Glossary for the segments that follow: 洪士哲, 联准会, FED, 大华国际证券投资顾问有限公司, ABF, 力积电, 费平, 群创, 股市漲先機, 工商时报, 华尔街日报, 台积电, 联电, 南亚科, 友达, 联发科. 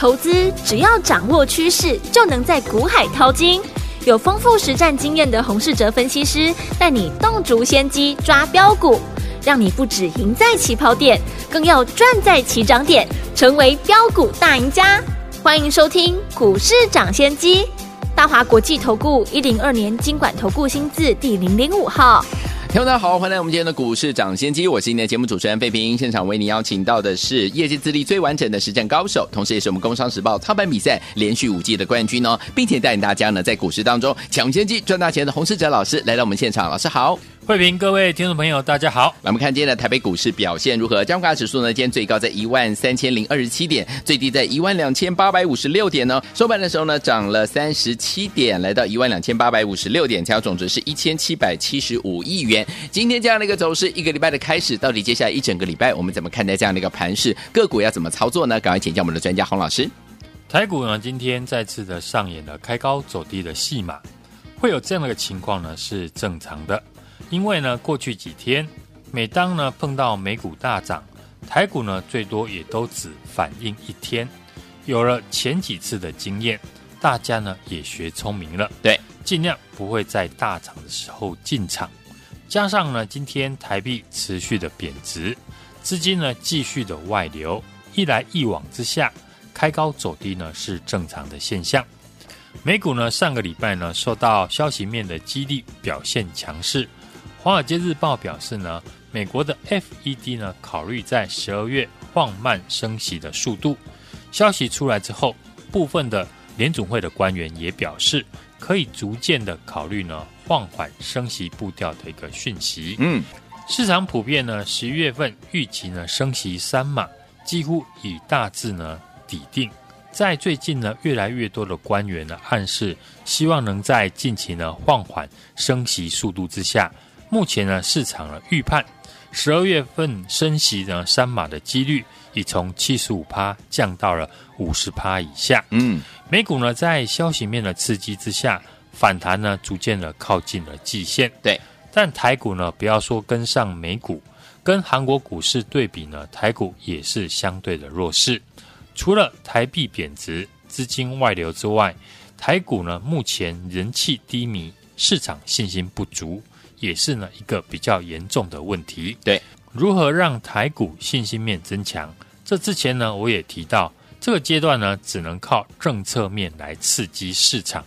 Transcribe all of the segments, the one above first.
投资只要掌握趋势，就能在股海淘金。有丰富实战经验的洪士哲分析师带你洞烛先机，抓标股，让你不止赢在起跑点，更要赚在起涨点，成为标股大赢家。欢迎收听股市涨先机，大华国际投顾102年金管投顾新字第005号。听众大家好，欢迎来到我们今天的股市涨先机，我是你的节目主持人费平。现场为你邀请到的是业界资历最完整的实战高手，同时也是我们工商时报操盘比赛连续5季的冠军哦，并且带领大家呢在股市当中抢先机赚大钱的洪士哲老师来到我们现场。老师好。慧平，各位听众朋友大家好。我们看今天的台北股市表现如何？加权指数呢今天最高在 13,027 点，最低在 12,856 点哦，收盘的时候呢涨了37点，来到 12,856 点，成交总值是 1,775 亿元。今天这样的一个走势，一个礼拜的开始，到底接下来一整个礼拜我们怎么看待这样的一个盘势，个股要怎么操作呢？赶快请教我们的专家洪老师。台股呢今天再次的上演了开高走低的戏码，会有这样的一个情况呢是正常的，因为呢，过去几天，每当呢碰到美股大涨，台股呢最多也都只反应一天。有了前几次的经验，大家呢也学聪明了，对，尽量不会在大涨的时候进场。加上呢，今天台币持续的贬值，资金呢继续的外流，一来一往之下，开高走低呢是正常的现象。美股呢上个礼拜呢受到消息面的激励，表现强势。华尔街日报表示呢，美国的 FED 呢考虑在12月放慢升息的速度。消息出来之后，部分的联准会的官员也表示，可以逐渐的考虑呢放缓升息步调的一个讯息。市场普遍呢11月份预期呢升息3码，几乎已大致呢底定。在最近呢，越来越多的官员呢暗示，希望能在近期呢放缓升息速度之下。目前呢，市场呢预判12月份升息呢3码的几率已从 75% 降到了 50% 以下。美股呢在消息面的刺激之下，反弹呢逐渐的靠近了季线。对，但台股呢不要说跟上美股，跟韩国股市对比呢，台股也是相对的弱势。除了台币贬值、资金外流之外，台股呢目前人气低迷，市场信心不足。也是呢一个比较严重的问题。对，如何让台股信心面增强？这之前呢，我也提到，这个阶段呢，只能靠政策面来刺激市场。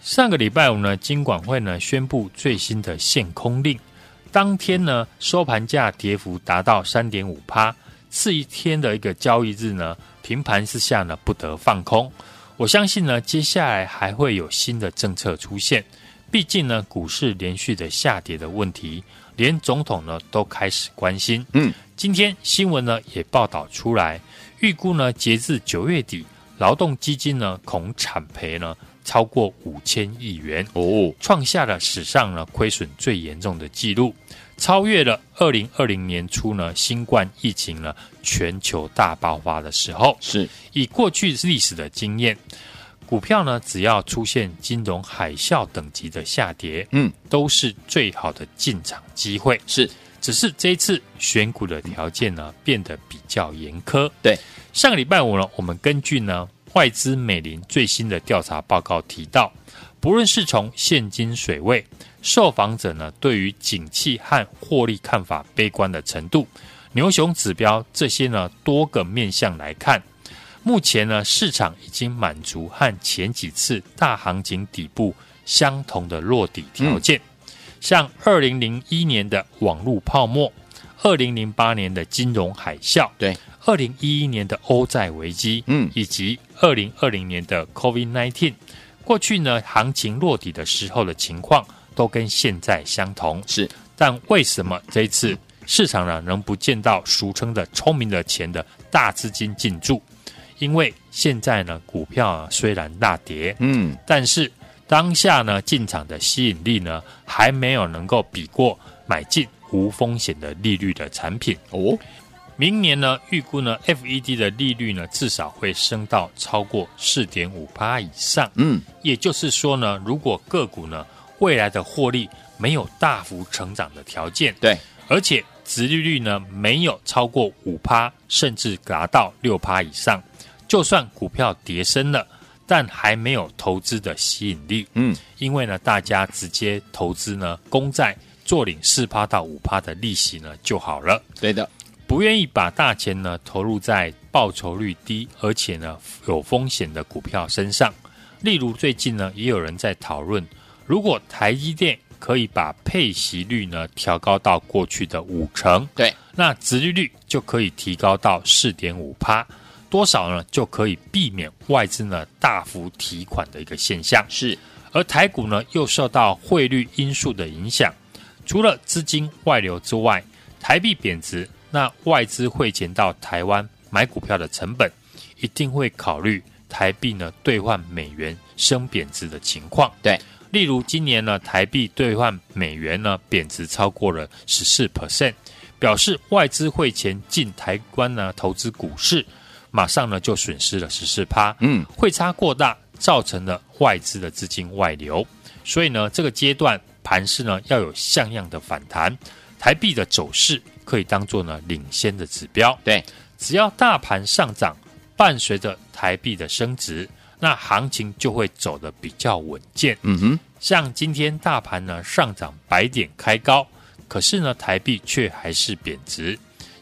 上个礼拜五呢，金管会呢宣布最新的限空令，当天呢收盘价跌幅达到 3.5%， 次一天的一个交易日呢，平盘之下呢不得放空。我相信呢，接下来还会有新的政策出现。毕竟呢，股市连续的下跌的问题，连总统呢都开始关心。今天新闻呢也报道出来，预估呢截至9月底，劳动基金呢恐产赔呢超过5000亿元哦，创下了史上呢亏损最严重的记录，超越了2020年初呢新冠疫情呢全球大爆发的时候。是以过去历史的经验。股票呢，只要出现金融海啸等级的下跌，都是最好的进场机会。是，只是这一次选股的条件呢，变得比较严苛。对，上个礼拜五呢，我们根据呢外资美林最新的调查报告提到，不论是从现金水位、受访者呢对于景气和获利看法悲观的程度、牛熊指标这些呢多个面向来看。目前呢，市场已经满足和前几次大行情底部相同的落底条件，像2001年的网络泡沫、2008年的金融海啸、对，2011年的欧债危机，以及2020年的 COVID-19。 过去呢，行情落底的时候的情况都跟现在相同。是，但为什么这一次市场呢，能不见到俗称的聪明的钱的大资金进驻？因为现在呢，股票啊虽然大跌，但是当下呢进场的吸引力呢，还没有能够比过买进无风险的利率的产品哦。明年呢，预估呢 FED 的利率呢至少会升到超过 4.5% 以上。也就是说呢，如果个股呢未来的获利没有大幅成长的条件，对，而且殖利率呢没有超过 5%， 甚至达到 6% 以上。就算股票跌深了，但还没有投资的吸引力。因为呢，大家直接投资呢，公债坐领 4% 到 5% 的利息呢就好了。对的，不愿意把大钱呢投入在报酬率低而且呢有风险的股票身上。例如最近呢，也有人在讨论，如果台积电可以把配息率呢调高到过去的5%，对，那殖利率就可以提高到 4.5%， 多少呢就可以避免外资呢大幅提款的一个现象。是，而台股呢又受到汇率因素的影响，除了资金外流之外，台币贬值，那外资汇钱到台湾买股票的成本一定会考虑台币呢兑换美元升贬值的情况。对，例如今年呢台币兑换美元呢贬值超过了 14%， 表示外资汇钱进台湾呢投资股市，马上呢就损失了 14%， 汇差过大造成了外资的资金外流。所以呢这个阶段盘势呢要有像样的反弹，台币的走势可以当作呢领先的指标。对，只要大盘上涨伴随着台币的升值，那行情就会走得比较稳健。像今天大盘呢上涨100点开高，可是呢台币却还是贬值，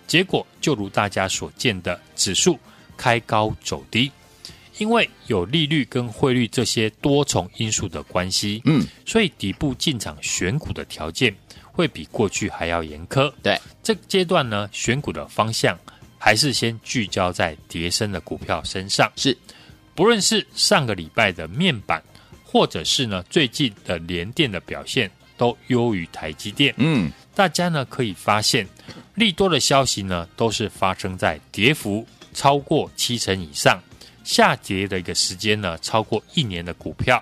结果就如大家所见的，指数开高走低。因为有利率跟汇率这些多重因素的关系，所以底部进场选股的条件会比过去还要严苛。对，这个阶段呢，选股的方向还是先聚焦在跌深的股票身上。是，不论是上个礼拜的面板，或者是呢最近的联电的表现，都优于台积电。大家呢可以发现，利多的消息呢都是发生在跌幅超过70%以上。下跌的一个时间呢超过1年的股票，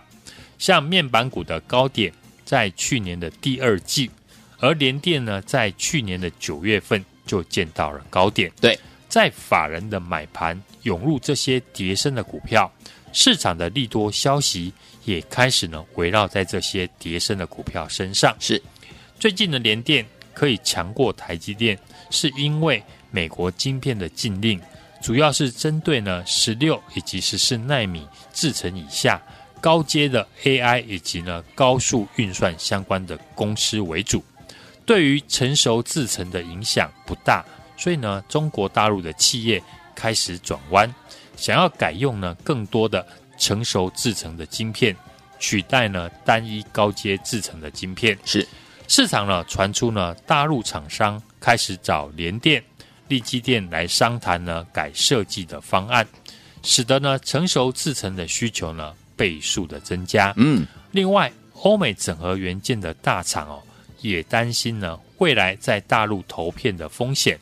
像面板股的高点在去年的第2季，而联电呢在去年的9月份就见到了高点。对，在法人的买盘涌入这些跌深的股票，市场的利多消息也开始呢围绕在这些跌深的股票身上。是，最近的联电可以强过台积电，是因为美国晶片的禁令主要是针对呢16以及14奈米制程以下高阶的 AI 以及呢高速运算相关的公司为主，对于成熟制程的影响不大，所以呢中国大陆的企业开始转弯，想要改用呢更多的成熟制程的晶片，取代呢单一高阶制程的晶片。是，市场呢传出呢大陆厂商开始找联电、力积电来商谈呢改设计的方案，使得呢成熟制程的需求呢倍数的增加。另外欧美整合元件的大厂也担心呢未来在大陆投片的风险，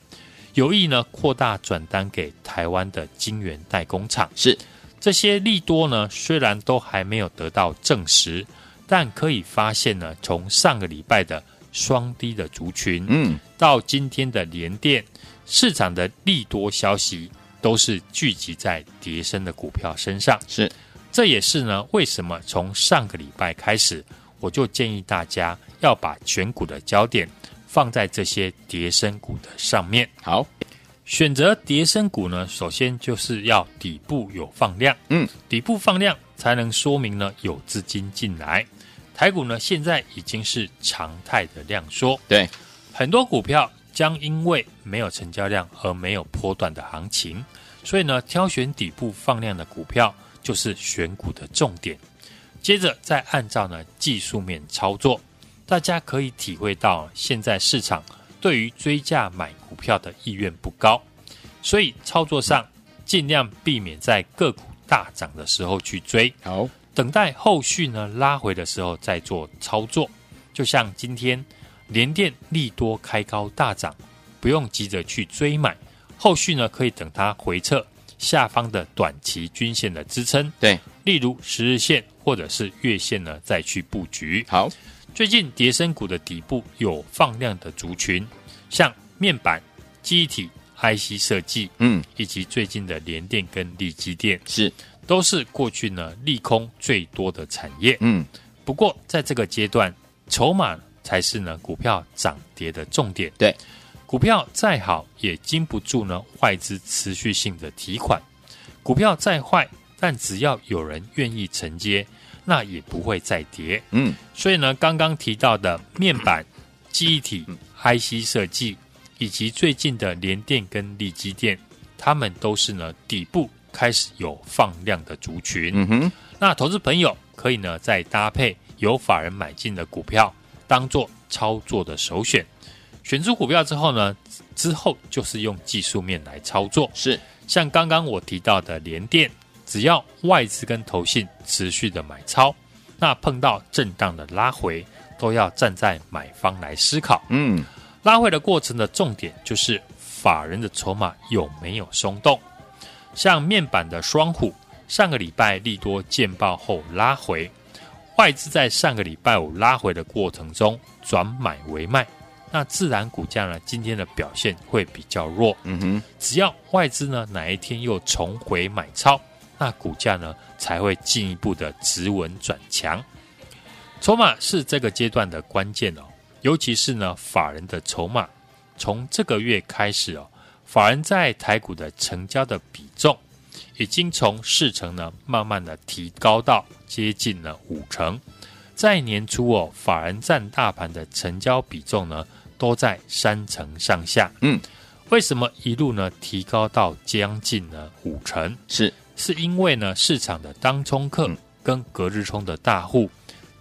有意呢扩大转单给台湾的晶圆代工厂。是，这些利多呢虽然都还没有得到证实，但可以发现呢从上个礼拜的双低的族群，到今天的联电，市场的利多消息都是聚集在跌深的股票身上。是，这也是呢为什么从上个礼拜开始，我就建议大家要把选股的焦点放在这些跌深股的上面。好，选择跌深股呢，首先就是要底部有放量，底部放量才能说明呢有资金进来。台股呢现在已经是常态的量缩，对，很多股票将因为没有成交量而没有波段的行情，所以呢挑选底部放量的股票就是选股的重点。接着再按照呢技术面操作，大家可以体会到现在市场对于追价买股票的意愿不高，所以操作上尽量避免在个股大涨的时候去追，好，等待后续呢拉回的时候再做操作。就像今天联电利多开高大涨，不用急着去追买，后续呢可以等它回撤下方的短期均线的支撑，对，例如10日线或者是月线呢再去布局。好，最近跌深股的底部有放量的族群，像面板、记忆体、IC 设计，以及最近的联电跟力积电，是，都是过去呢利空最多的产业。不过在这个阶段，筹码才是呢股票涨跌的重点。对，股票再好也经不住呢外资持续性的提款，股票再坏，但只要有人愿意承接，那也不会再跌。嗯，所以呢，刚刚提到的面板、记忆体、IC 设计，以及最近的联电跟力积电，他们都是呢底部开始有放量的族群。嗯哼，那投资朋友可以呢再搭配有法人买进的股票，当做操作的首选。选出股票之后呢，之后就是用技术面来操作。是，像刚刚我提到的联电，只要外资跟投信持续的买超，那碰到震荡的拉回，都要站在买方来思考。嗯，拉回的过程的重点就是法人的筹码有没有松动。像面板的双虎，上个礼拜利多见报后拉回，外资在上个礼拜五拉回的过程中转买为卖，那自然股价呢今天的表现会比较弱。嗯哼，只要外资呢哪一天又重回买超，那股价呢才会进一步的止稳转强。筹码是这个阶段的关键哦，尤其是呢法人的筹码，从这个月开始哦，法人在台股的成交的比重已经从4成呢慢慢的提高到接近了5成，在年初哦，法人占大盘的成交比重呢都在3成上下。嗯，为什么一路呢提高到将近呢5成？是因为呢市场的当冲客跟隔日冲的大户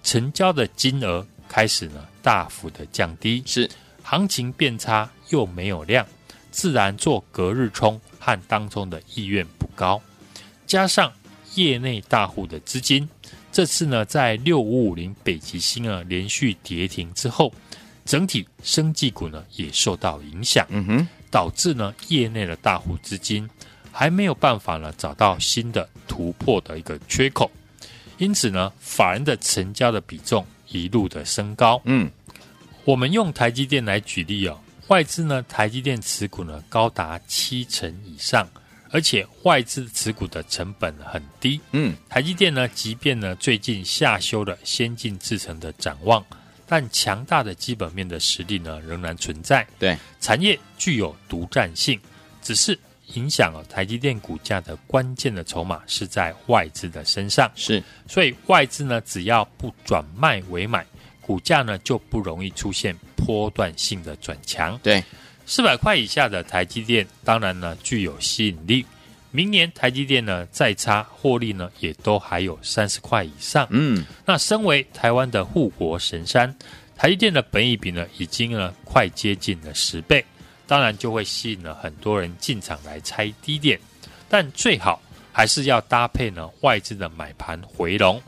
成交的金额开始呢大幅的降低，是行情变差又没有量，自然做隔日冲和当冲的意愿不高，加上业内大户的资金，这次呢在6550北极星啊连续跌停之后，整体生技股呢也受到影响。嗯哼，导致呢业内的大户资金还没有办法呢找到新的突破的一个缺口，因此呢法人的成交的比重一路的升高。嗯，我们用台积电来举例哦，外资呢台积电持股呢高达7成以上，而且外资持股的成本很低。嗯，台积电呢即便呢最近下修了先进制程的展望，但强大的基本面的实力呢仍然存在。对，产业具有独占性，只是影响了台积电股价的关键的筹码是在外资的身上。是，所以外资呢只要不转卖为买，股价呢就不容易出现波段性的转强。对，400块以下的台积电当然呢具有吸引力，明年台积电呢再差获利呢也都还有30块以上。嗯，那身为台湾的护国神山，台积电的本益比呢已经呢快接近了10倍，当然就会吸引了很多人进场来拆低点，但最好还是要搭配呢外资的买盘回笼。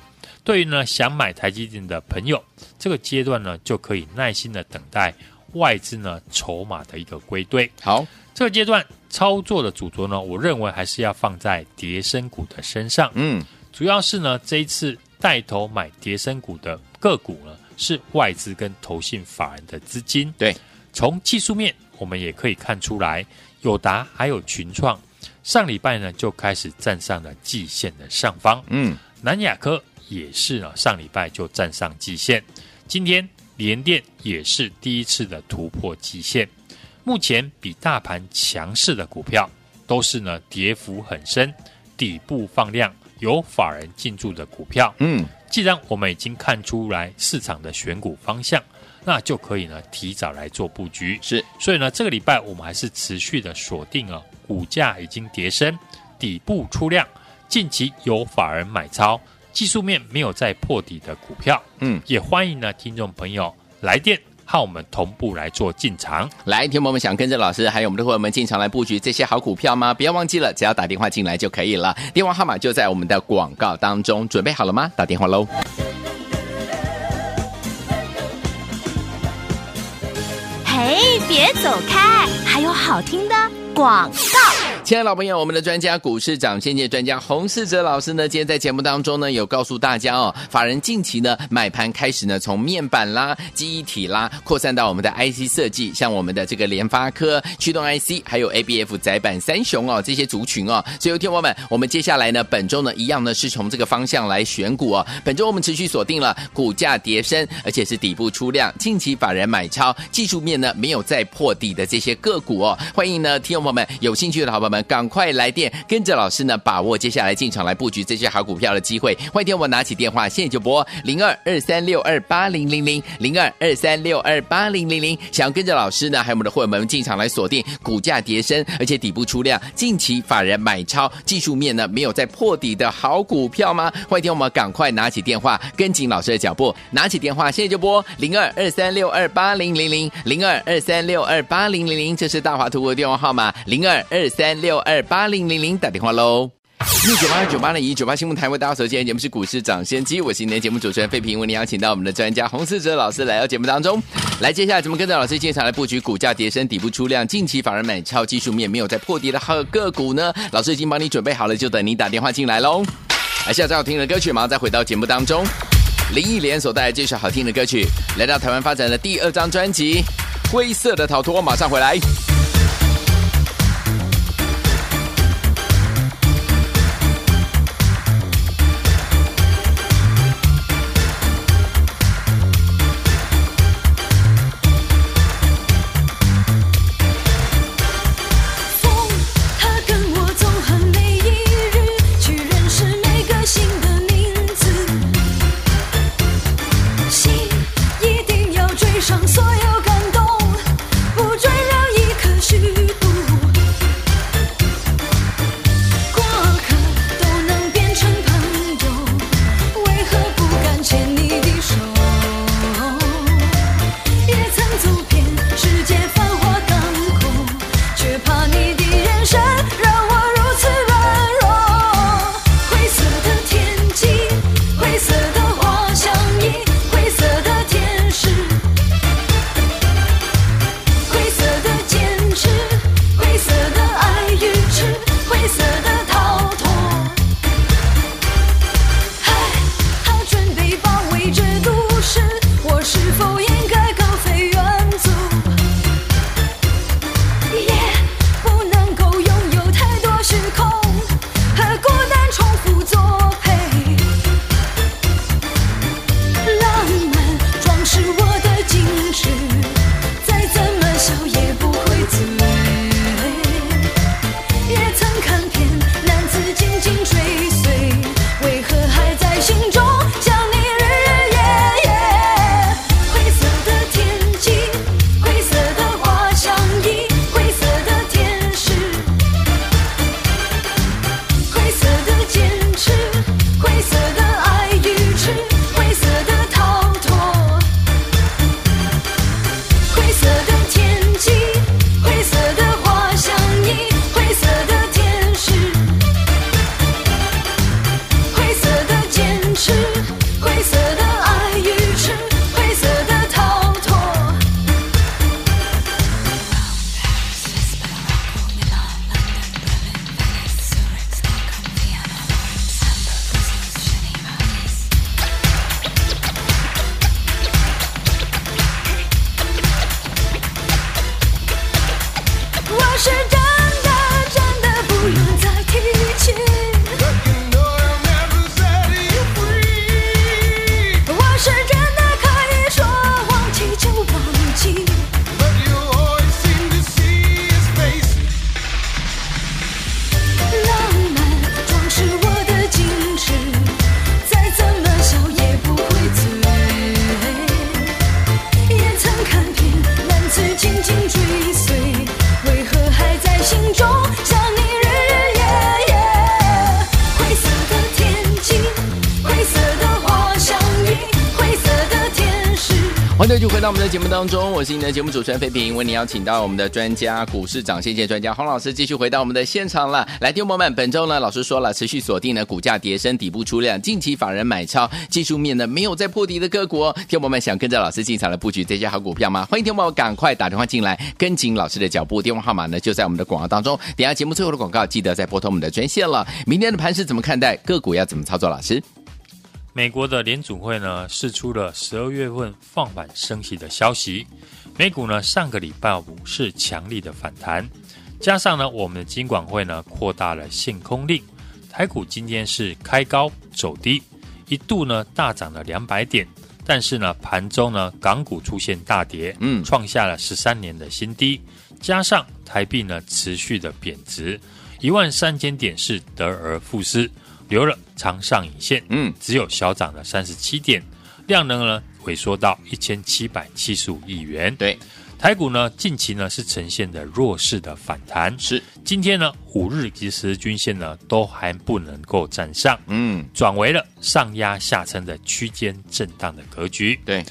对于呢想买台积电的朋友，这个阶段呢就可以耐心的等待外资呢筹码的一个归队。好，这个阶段操作的主轴呢，我认为还是要放在跌升股的身上。嗯，主要是呢这一次带头买跌升股的个股呢是外资跟投信法人的资金。对，从技术面我们也可以看出来，友达还有群创上礼拜呢就开始站上了季线的上方。嗯，南亚科也是呢上礼拜就站上季线，今天联电也是第一次的突破季线。目前比大盘强势的股票都是呢跌幅很深，底部放量，有法人进驻的股票。嗯，既然我们已经看出来市场的选股方向，那就可以呢提早来做布局。是，所以呢这个礼拜我们还是持续的锁定啊股价已经跌深，底部出量，近期有法人买超，技术面没有再破底的股票。嗯，也欢迎呢听众朋友来电和我们同步来做进场。来，听众朋友们想跟着老师还有我们的伙伴们进场来布局这些好股票吗？不要忘记了，只要打电话进来就可以了，电话号码就在我们的广告当中。准备好了吗？打电话喽。嘿，别走开，还有好听的广告。亲爱的老朋友，我们的专家股市长先见专家洪士哲老师呢，今天在节目当中呢，有告诉大家哦，法人近期呢买盘开始呢，从面板啦、记忆体啦，扩散到我们的 IC 设计，像我们的这个联发科、驱动 IC， 还有 ABF 载板三雄哦，这些族群哦。所以，听友们，我们接下来呢，本周呢一样呢是从这个方向来选股哦。本周我们持续锁定了股价跌深，而且是底部出量，近期法人买超，技术面呢没有再破底的这些个股哦。欢迎呢，听友们有兴趣的好朋友们。们赶快来电，跟着老师呢把握接下来进场来布局这些好股票的机会。欢迎听我拿起电话现在就拨02-23628000 02-23628000，想要跟着老师呢还有我们的会员们进场来锁定股价跌升而且底部出量，近期法人买超，技术面呢没有在破底的好股票吗？欢迎听我们赶快拿起电话跟紧老师的脚步，拿起电话现在就拨02-23628000 02-23628000，这是大华图的电话号码02-23628000，打电话喽。198898198新闻台为大家所见，节目是股市涨先机，我是今天节目主持人费平，为您邀请到我们的专家洪士哲老师来到节目当中。来，接下来咱们跟着老师进场来布局股价跌升底部出量，近期法人买超，技术面没有在破跌的好个股呢，老师已经帮你准备好了，就等你打电话进来喽。来，下周好听的歌曲马上再回到节目当中，林忆莲所带来这首好听的歌曲，来到台湾发展的第2张专辑《灰色的逃脱》，马上回来。就回到我们的节目当中，我是你的节目主持人费平，为你邀请到我们的专家股市长先见专家洪老师继续回到我们的现场了。来，听众们，本周呢老师说了，持续锁定了股价跌升底部出量，近期法人买超，技术面呢没有在破底的个股哦。听众们想跟着老师进场来布局这些好股票吗？欢迎听众们赶快打电话进来，跟紧老师的脚步，电话号码呢就在我们的广告当中，等一下节目最后的广告记得再拨通我们的专线了。明天的盘是怎么看待，个股要怎么操作？老师，美国的联储会呢释出了12月份放缓升息的消息，美股呢上个礼拜五是强力的反弹，加上呢我们的金管会呢扩大了限空令，台股今天是开高走低，一度呢大涨了200点，但是呢盘中呢港股出现大跌，创下了13年的新低，加上台币呢持续的贬值， 13000点是得而复失，留了长上影线，只有小涨了37点，量能呢萎缩到1775亿元。对，台股呢近期呢是呈现的弱势的反弹，是今天呢5日及10日均线呢都还不能够站上，转为了上压下撑的区间震荡的格局。对，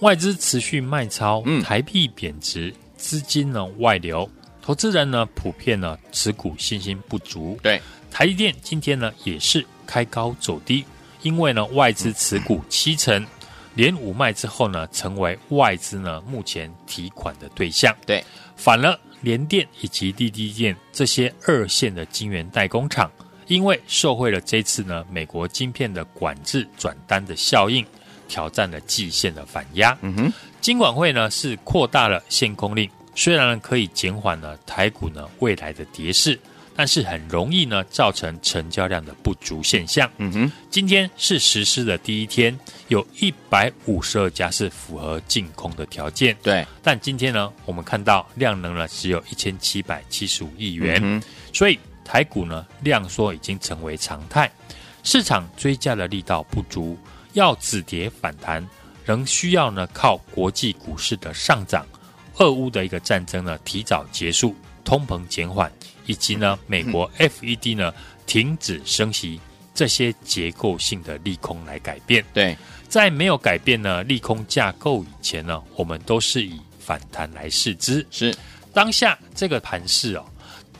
外资持续卖超，台币贬值，资金呢外流，投资人呢普遍呢持股信心不足。对，台积电今天呢也是开高走低，因为呢外资持股70%，连五卖之后呢，成为外资呢目前提款的对象。对，反而联电以及力积电这些二线的晶圆代工厂，因为受惠了这次呢美国晶片的管制转单的效应，挑战了季线的反压。金管会呢是扩大了限空令，虽然可以减缓呢台股呢未来的跌势，但是很容易呢造成成交量的不足现象。今天是实施的第一天，有152家是符合净空的条件。对，但今天呢我们看到量能呢只有1775亿元，所以台股呢量缩已经成为常态，市场追加的力道不足，要止跌反弹仍需要呢靠国际股市的上涨，俄乌的一个战争呢提早结束，通膨减缓，以及呢美国 FED 呢停止升息，这些结构性的利空来改变。对，在没有改变呢利空架构以前呢，我们都是以反弹来视之。是当下这个盘势哦，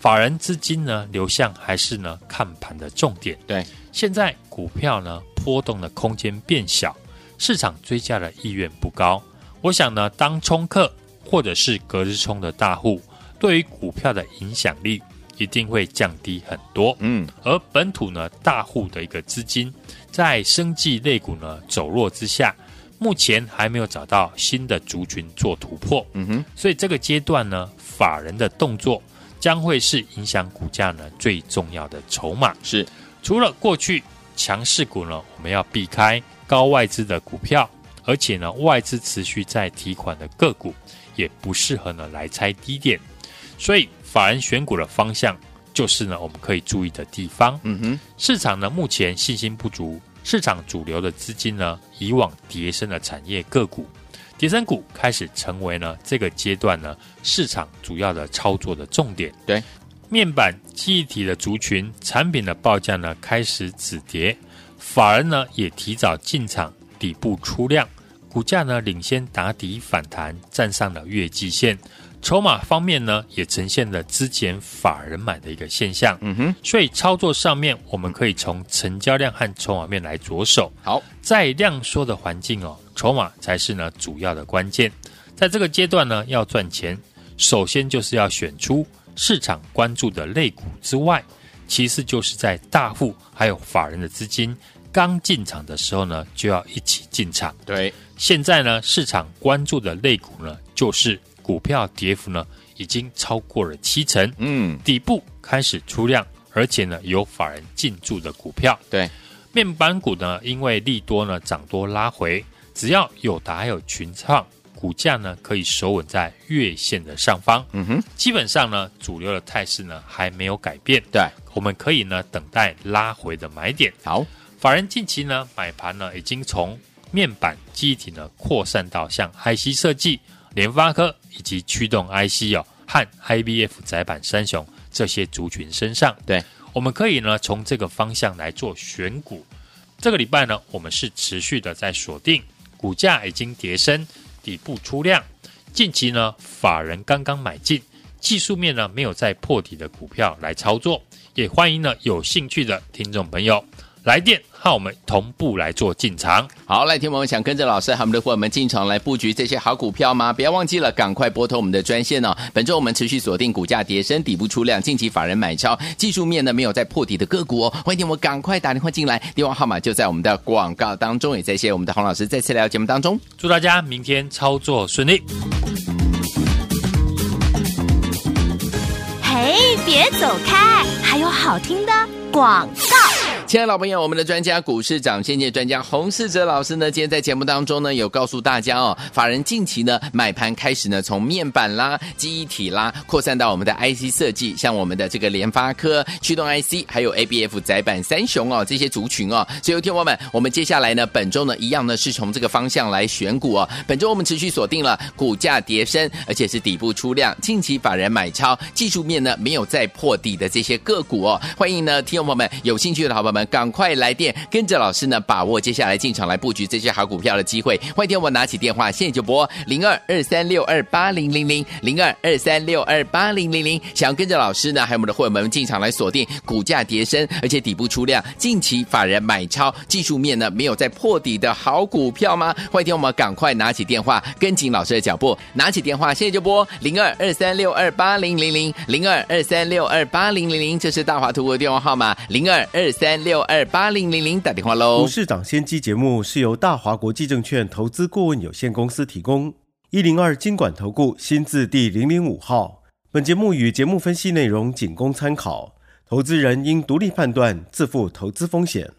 法人资金呢流向还是呢看盘的重点。对，现在股票呢波动的空间变小，市场追加的意愿不高。我想呢，当冲客或者是隔日冲的大户，对于股票的影响力一定会降低很多。而本土呢大户的一个资金在生技类股呢走弱之下，目前还没有找到新的族群做突破。所以这个阶段呢，法人的动作将会是影响股价呢最重要的筹码。是除了过去强势股呢，我们要避开高外资的股票，而且呢外资持续在提款的个股也不适合呢来拆低点。所以法人选股的方向就是呢我们可以注意的地方。市场呢目前信心不足，市场主流的资金呢以往跌升的产业个股，跌升股开始成为呢这个阶段呢市场主要的操作的重点。对，面板、记忆体的族群产品的报价呢开始止跌，法人呢也提早进场底部出量，股价呢领先打底反弹，站上了月季线。筹码方面呢也呈现了之前法人买的一个现象。所以操作上面我们可以从成交量和筹码面来着手。好，在量缩的环境哦，筹码才是呢主要的关键。在这个阶段呢，要赚钱首先就是要选出市场关注的类股之外，其次就是在大户还有法人的资金刚进场的时候呢就要一起进场。对，现在呢市场关注的类股呢就是股票跌幅呢已经超过了70%，底部开始出量，而且呢有法人进驻的股票。对，面板股呢因为利多呢涨多拉回，只要友达还有群创股价呢可以守稳在月线的上方。基本上呢主流的态势呢还没有改变。对，我们可以呢等待拉回的买点。好，法人近期呢买盘呢已经从面板、记忆体呢扩散到像 IC 设计、联发科以及驱动 IC 和 ABF 载板三雄这些族群身上。对，我们可以呢从这个方向来做选股。这个礼拜呢我们是持续的在锁定股价已经跌升，底部出量，近期呢法人刚刚买进，技术面呢没有在破底的股票来操作。也欢迎呢有兴趣的听众朋友来电和我们同步来做进场。好，来听我们想跟着老师和我们的伙伴们进场来布局这些好股票吗？不要忘记了，赶快拨通我们的专线哦。本周我们持续锁定股价跌升、底部出量、近期法人买超、技术面呢没有在破底的个股哦。欢迎听我们赶快打电话进来，电话号码就在我们的广告当中。也谢谢我们的洪老师再次来到节目当中，祝大家明天操作顺利。嘿，别走开，还有好听的广告。亲爱的老朋友，我们的专家股市长先见专家洪士哲老师呢，今天在节目当中呢有告诉大家哦，法人近期呢买盘开始呢从面板啦、记忆体啦扩散到我们的 IC 设计，像我们的这个联发科驱动 IC 还有 ABF 载板三雄哦这些族群哦。所以听众朋友们，我们接下来呢本周呢一样呢是从这个方向来选股哦。本周我们持续锁定了股价跌深，而且是底部出量，近期法人买超，技术面呢没有再破底的这些个股哦。欢迎呢听众朋友们有兴趣的好朋友们赶快来电，跟着老师呢把握接下来进场来布局这些好股票的机会。欢迎听我拿起电话现在就拨0223628000 0223628000，想要跟着老师呢还有我们的会员们进场来锁定股价跌深，而且底部出量，近期法人买超，技术面呢没有在破底的好股票吗？欢迎听我们赶快拿起电话，跟紧老师的脚步，拿起电话现在就拨0223628000 0223628000，这是大华图的电话号码0223628000，打电话喽。股市涨先机节目是由大华国际证券投资顾问有限公司提供，102金管投顾新字第005号。本节目与节目分析内容仅供参考，投资人应独立判断，自负投资风险。